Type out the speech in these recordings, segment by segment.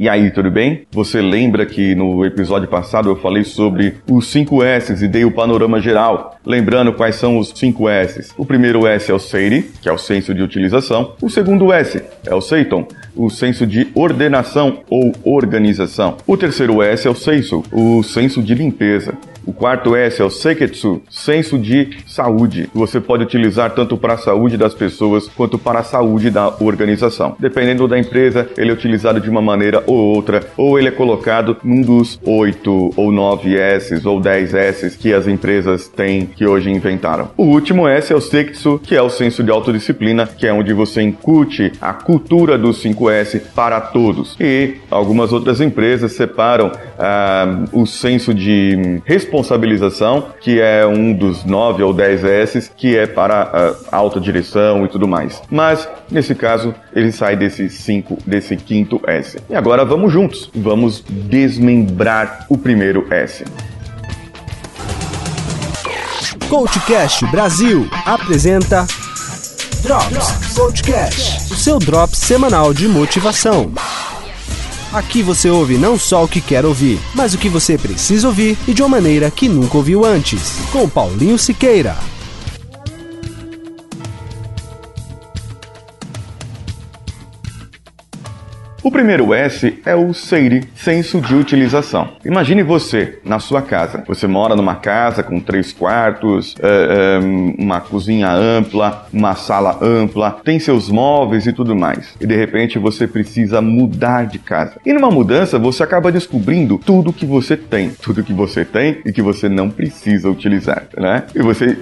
E aí, tudo bem? Você lembra que no episódio passado eu falei sobre os 5 S's e dei o panorama geral? Lembrando quais são os 5 S's. O primeiro S é o SEIRI, que é o senso de utilização. O segundo S é o SEITON, o senso de ordenação ou organização. O terceiro S é o SEISU, o senso de limpeza. O quarto S é o Seiketsu, senso de saúde. Você pode utilizar tanto para a saúde das pessoas quanto para a saúde da organização. Dependendo da empresa, ele é utilizado de uma maneira ou outra, ou ele é colocado num dos 8 ou 9 S's ou 10 S's que as empresas têm, que hoje inventaram. O último S é o Seiketsu, que é o senso de autodisciplina, que é onde você incute a cultura dos 5 S para todos. E algumas outras empresas separam o senso de responsabilização, que é um dos 9 ou 10 S's, que é para a autodireção e tudo mais. Mas, nesse caso, ele sai desse quinto S. E agora vamos juntos, vamos desmembrar o primeiro S. Cultcast Brasil apresenta Drops Cultcast, o seu Drops semanal de motivação. Aqui você ouve não só o que quer ouvir, mas o que você precisa ouvir e de uma maneira que nunca ouviu antes, com Paulinho Siqueira. O primeiro S é o SEIRI, senso de utilização. Imagine você na sua casa. Você mora numa casa com 3 quartos, uma cozinha ampla, uma sala ampla, tem seus móveis e tudo mais. E de repente você precisa mudar de casa. E numa mudança você acaba descobrindo tudo que você tem. Tudo que você tem e que você não precisa utilizar, né? E você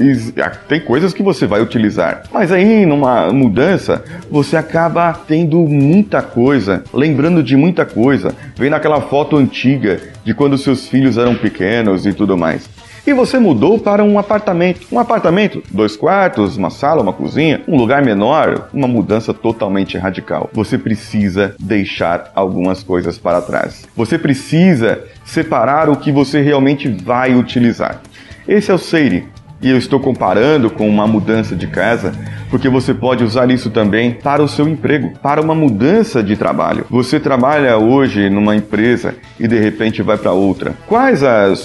tem coisas que você vai utilizar. Mas aí numa mudança você acaba tendo muita coisa, lembrando de muita coisa, vendo aquela foto antiga de quando seus filhos eram pequenos e tudo mais. E você mudou para um apartamento. Um apartamento, 2 quartos, uma sala, uma cozinha, um lugar menor, uma mudança totalmente radical. Você precisa deixar algumas coisas para trás. Você precisa separar o que você realmente vai utilizar. Esse é o SEIRI. E eu estou comparando com uma mudança de casa, porque você pode usar isso também para o seu emprego, para uma mudança de trabalho. Você trabalha hoje numa empresa e de repente vai para outra. Quais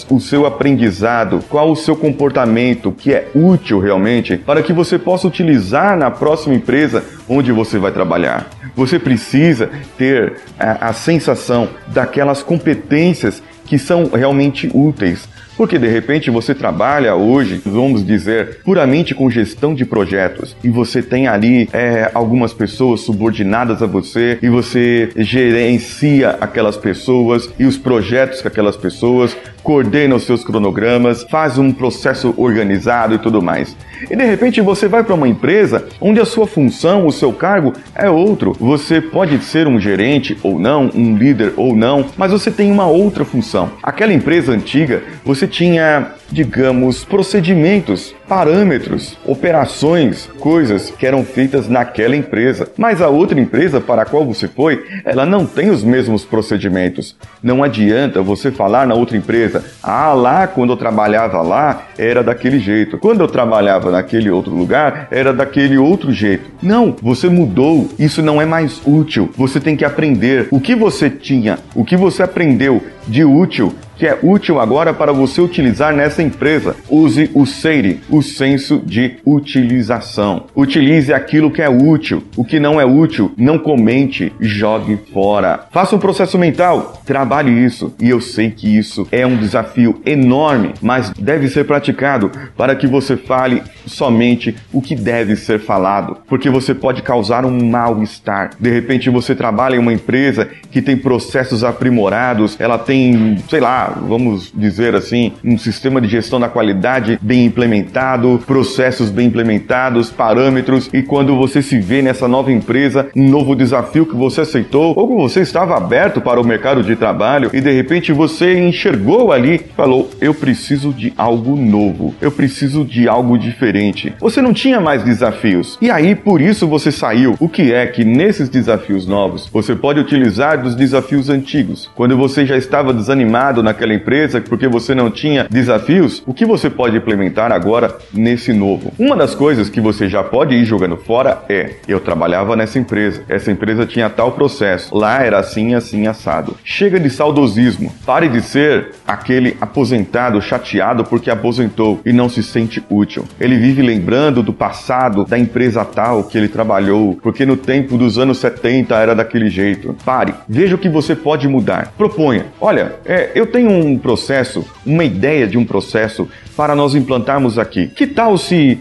o seu aprendizado, qual o seu comportamento que é útil realmente para que você possa utilizar na próxima empresa onde você vai trabalhar? Você precisa ter a sensação daquelas competências que são realmente úteis. Porque de repente você trabalha hoje, vamos dizer, puramente com gestão de projetos e você tem ali algumas pessoas subordinadas a você e você gerencia aquelas pessoas e os projetos com aquelas pessoas, coordena os seus cronogramas, faz um processo organizado e tudo mais. E de repente você vai para uma empresa onde a sua função, o seu cargo é outro. Você pode ser um gerente ou não, um líder ou não, mas você tem uma outra função. Aquela empresa antiga, você tinha, digamos, procedimentos, parâmetros, operações, coisas que eram feitas naquela empresa. Mas a outra empresa para a qual você foi, ela não tem os mesmos procedimentos. Não adianta você falar na outra empresa, lá quando eu trabalhava lá, era daquele jeito. Quando eu trabalhava naquele outro lugar, era daquele outro jeito. Não, você mudou. Isso não é mais útil. Você tem que aprender o que você tinha, o que você aprendeu de útil, que é útil agora para você utilizar nessa empresa. Use o SEIRI, o senso de utilização. Utilize aquilo que é útil. O que não é útil, não comente, jogue fora. Faça um processo mental, trabalhe isso. E eu sei que isso é um desafio enorme, mas deve ser praticado para que você fale somente o que deve ser falado, porque você pode causar um mal-estar. De repente você trabalha em uma empresa que tem processos aprimorados, ela tem, sei lá, vamos dizer assim, um sistema de gestão da qualidade bem implementado, processos bem implementados, parâmetros, e quando você se vê nessa nova empresa, um novo desafio que você aceitou, ou que você estava aberto para o mercado de trabalho, e de repente você enxergou ali, falou, eu preciso de algo novo, eu preciso de algo diferente. Você não tinha mais desafios, e aí por isso você saiu. O que é que nesses desafios novos, você pode utilizar dos desafios antigos? Quando você já estava desanimado na naquela empresa porque você não tinha desafios, o que você pode implementar agora nesse novo? Uma das coisas que você já pode ir jogando fora é: eu trabalhava nessa empresa, essa empresa tinha tal processo, lá era assim, assim, assado. Chega de saudosismo, pare de ser aquele aposentado chateado porque aposentou e não se sente útil. Ele vive lembrando do passado, da empresa tal que ele trabalhou, porque no tempo dos anos 70 era daquele jeito. Pare, veja o que você pode mudar, proponha. Olha, eu tenho um processo, uma ideia de um processo para nós implantarmos aqui. Que tal se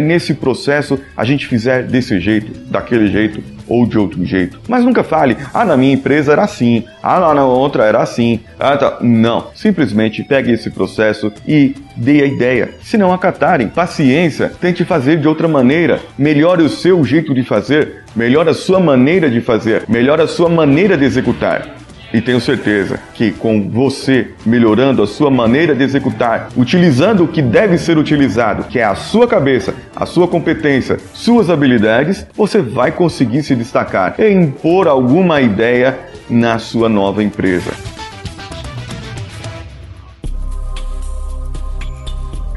nesse processo a gente fizer desse jeito, daquele jeito ou de outro jeito? Mas nunca fale: ah, na minha empresa era assim, ah, lá na outra era assim, ah, tá. Não, simplesmente pegue esse processo e dê a ideia. Se não acatarem, paciência, tente fazer de outra maneira, melhore o seu jeito de fazer, melhore a sua maneira de fazer, melhore a sua maneira de executar. E tenho certeza que com você melhorando a sua maneira de executar, utilizando o que deve ser utilizado, que é a sua cabeça, a sua competência, suas habilidades, você vai conseguir se destacar e impor alguma ideia na sua nova empresa.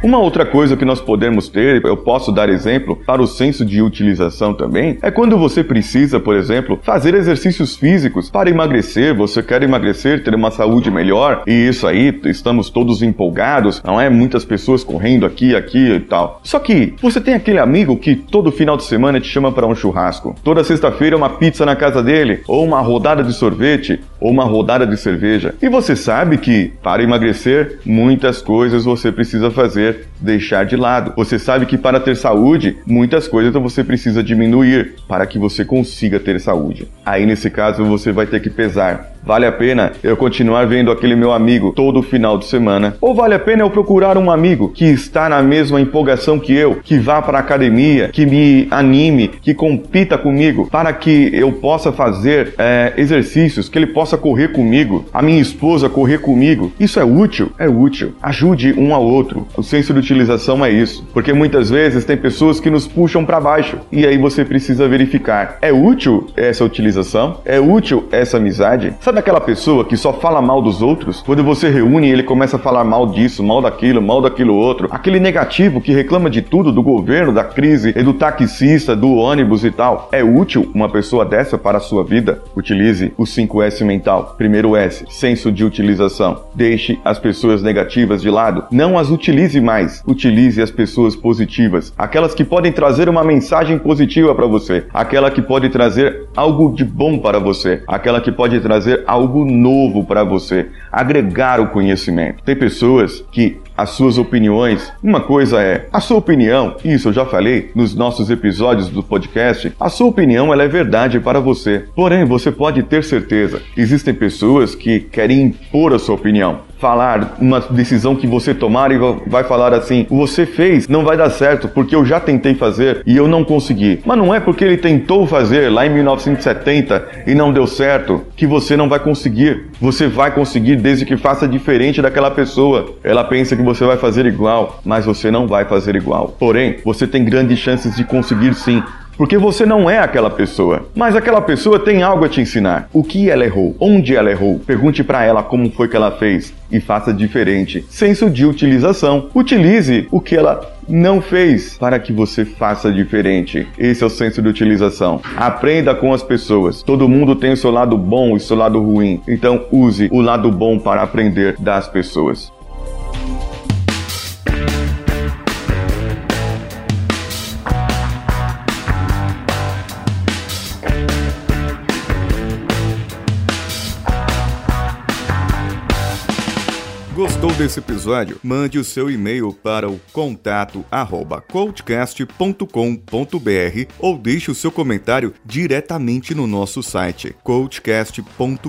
Uma outra coisa que nós podemos ter, eu posso dar exemplo para o senso de utilização também, é quando você precisa, por exemplo, fazer exercícios físicos para emagrecer. Você quer emagrecer, ter uma saúde melhor, e isso aí, estamos todos empolgados, não é? Muitas pessoas correndo aqui e tal. Só que você tem aquele amigo que todo final de semana te chama para um churrasco. Toda sexta-feira é uma pizza na casa dele, ou uma rodada de sorvete, ou uma rodada de cerveja. E você sabe que, para emagrecer, muitas coisas você precisa fazer, deixar de lado. Você sabe que para ter saúde, muitas coisas você precisa diminuir para que você consiga ter saúde. Aí nesse caso você vai ter que pesar. Vale a pena eu continuar vendo aquele meu amigo todo final de semana? Ou vale a pena eu procurar um amigo que está na mesma empolgação que eu, que vá para a academia, que me anime, que compita comigo, para que eu possa fazer exercícios, que ele possa correr comigo, a minha esposa correr comigo? Isso é útil? É útil. Ajude um ao outro. O senso de utilização é isso, porque muitas vezes tem pessoas que nos puxam para baixo, e aí você precisa verificar: é útil essa utilização? É útil essa amizade? Sabe aquela pessoa que só fala mal dos outros? Quando você reúne, ele começa a falar mal disso, mal daquilo outro, aquele negativo que reclama de tudo, do governo, da crise, e do taxista, do ônibus e tal. É útil uma pessoa dessa para a sua vida? Utilize o 5S mental. Primeiro S, senso de utilização. Deixe as pessoas negativas de lado, não as utilize mais. Utilize as pessoas positivas, aquelas que podem trazer uma mensagem positiva para você, aquela que pode trazer algo de bom para você, aquela que pode trazer algo novo para você, agregar o conhecimento. Tem pessoas que as suas opiniões, uma coisa é a sua opinião, isso eu já falei nos nossos episódios do podcast, a sua opinião ela é verdade para você, porém você pode ter certeza, existem pessoas que querem impor a sua opinião, falar uma decisão que você tomar e vai falar assim: você fez, não vai dar certo porque eu já tentei fazer e eu não consegui. Mas não é porque ele tentou fazer lá em 1970 e não deu certo que você não vai conseguir. Você vai conseguir desde que faça diferente daquela pessoa. Ela pensa que você vai fazer igual, mas você não vai fazer igual. Porém, você tem grandes chances de conseguir sim. Porque você não é aquela pessoa, mas aquela pessoa tem algo a te ensinar. O que ela errou? Onde ela errou? Pergunte para ela como foi que ela fez e faça diferente. Senso de utilização. Utilize o que ela não fez para que você faça diferente. Esse é o senso de utilização. Aprenda com as pessoas. Todo mundo tem o seu lado bom e o seu lado ruim. Então use o lado bom para aprender das pessoas. Gostou desse episódio? Mande o seu e-mail para o contato@cultcast.com.br ou deixe o seu comentário diretamente no nosso site cultcast.com.br.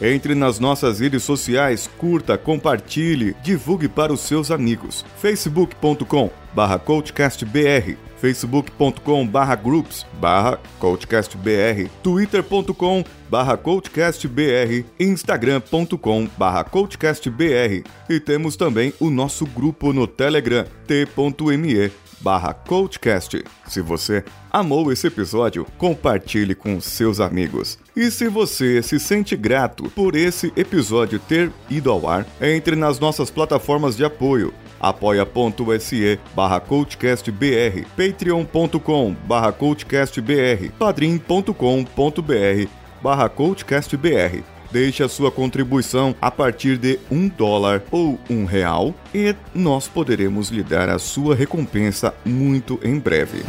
Entre nas nossas redes sociais, curta, compartilhe, divulgue para os seus amigos. facebook.com/cultcastbr, facebook.com/groups/cultcastbr, twitter.com/cultcastbr, instagram.com/cultcastbr, e temos também o nosso grupo no Telegram, t.me /Cultcast. Se você amou esse episódio, compartilhe com seus amigos. E se você se sente grato por esse episódio ter ido ao ar, entre nas nossas plataformas de apoio. apoia.se/cultcastbr, patreon.com/cultcastbr, padrim.com.br/cultcastbr. Deixe a sua contribuição a partir de $1 ou R$1 e nós poderemos lhe dar a sua recompensa muito em breve.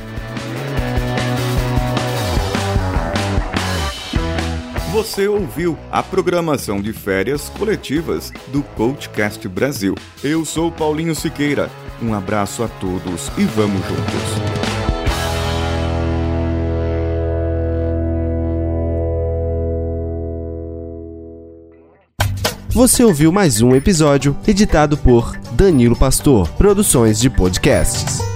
Você ouviu a programação de férias coletivas do Cultcast Brasil. Eu sou Paulinho Siqueira. Um abraço a todos e vamos juntos. Você ouviu mais um episódio editado por Danilo Pastor, Produções de Podcasts.